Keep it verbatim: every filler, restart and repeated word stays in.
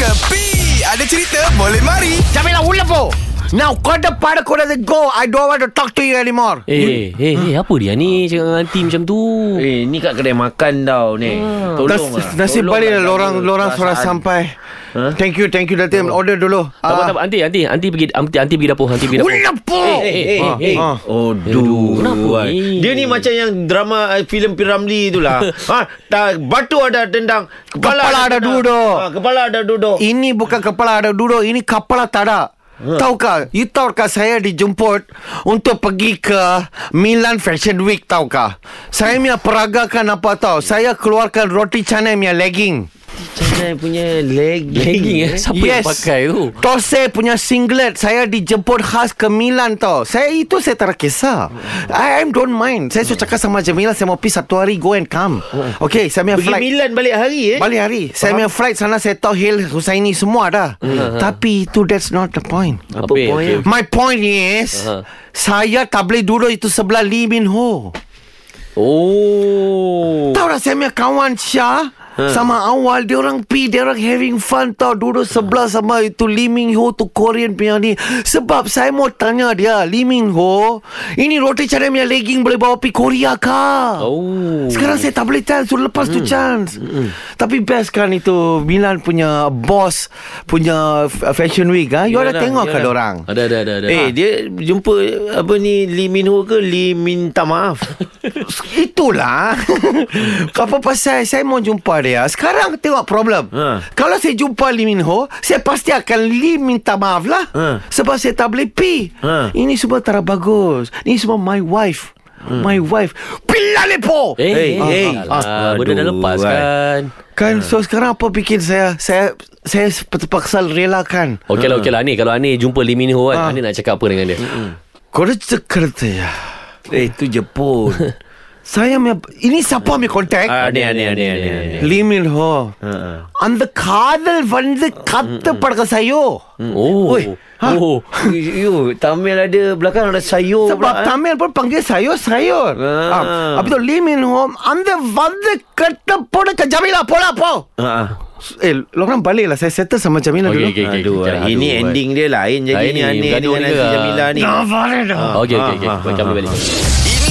Cekepi. Ada cerita boleh mari. Jamilah ulepo. Now kau depan aku dah go. I don't want to talk to you anymore. Eh, hmm. eh, eh, apa dia ni cakap dengan auntie macam tu? Eh, ni kat kedai makan tau ni. Hmm. Tolong lah. Nasib baik lah lorang-lorang suara sampai. Huh? Thank you, thank you Datin. Oh. Order dulu. Tak apa, tak apa. Auntie, auntie, auntie pergi, auntie, auntie pergi dapur. Auntie pergi dapur. Ulepo! Eh, eh, eh. eh. Ah. Oh, duh. Kenapa ni? Dia ni macam yang drama filem Piramli tu lah. ha, tak, batu ada tendang. Kepala, kepala ada, ada duduk. Ha, kepala ada duduk. Ini bukan kepala ada duduk. Ini kepala tak ada. Tahukah, you tahukah saya dijemput untuk pergi ke Milan Fashion Week, tahukah? Saya punya peragakan apa tahu? Saya keluarkan roti canai punya legging. Canai punya legging? Legging eh? Siapa yes. yang pakai tu? Tose punya singlet. Saya dijemput khas ke Milan tau. Saya itu saya tak kisah. I, I don't mind. Saya sudah cakap sama Jamilah, saya mau pergi satu hari, go and come. Okay, saya punya flight. Pergi Milan balik hari eh? Balik hari. Faham? Saya punya flight sana, saya tahu Hill Husaini semua dah. Uh-huh. Tapi itu that's not the point. Apa okay, point? Okay. My point is, uh-huh. saya tak boleh duduk itu sebelah Lee Min Ho. Oh. Tahu dah saya punya kawan Syah. Ha. Sama awal dia orang pi, dia orang having fun tau, duduk sebelah sama itu Lee Min Ho tu Korean punya ni. Sebab saya mau tanya dia, Lee Min Ho, ini roti canai punya legging boleh bawa pi Korea kah? Oh. Sekarang saya tak boleh chance, suruh lepas hmm. tu chance. Hmm. Tapi best kan itu Milan punya boss punya Fashion Week ah. Ha? You ada tengok ke orang? Ada ada ada ada. Eh, dia jumpa apa ni Lee Min Ho ke Lee minta maaf? Itulah. Apa pasal saya mau jumpa dia. Sekarang tengok problem ha. Kalau saya jumpa Lee Min Ho, saya pasti akan Lee minta maaf lah ha. Sebab saya tak boleh pi ha. Ini semua tak bagus. Ini semua my wife hmm. My wife Pila lepo. Eh hey, ah, hey. ah, ah, Benda dah lepas kan Kan ha. So sekarang apa bikin saya Saya Saya terpaksa relakan. Okey lah okey lah Ani, kalau Ani jumpa Lee Min Ho kan, ha. Ani nak cakap apa dengan dia? Kau dah cakap ya. Eh tu Jepun. Saya punya, ini siapa punya kontak? Ani, ani, ani, ani. Lee Min Ho. Anda kadal vandu katta padka sayo. Oh. Ha? Oh, you Tamil ada belakang ada sayur. Sebab pula, Tamil pun panggil sayur-sayur. Ah. Apa tu Lee Min Ho, anda vandu katta padka Jamilah pola po. Ha. Eh, lorang balik lah. Saya settle sama Jamilah okay, dulu okay, okay, aduh, okay, aduh, ini aduh, ending dia lain. Jadi ini aneh dengan Jamilah ni. Nah, balik dah. Okey, okey, okey. Macam balik. Ini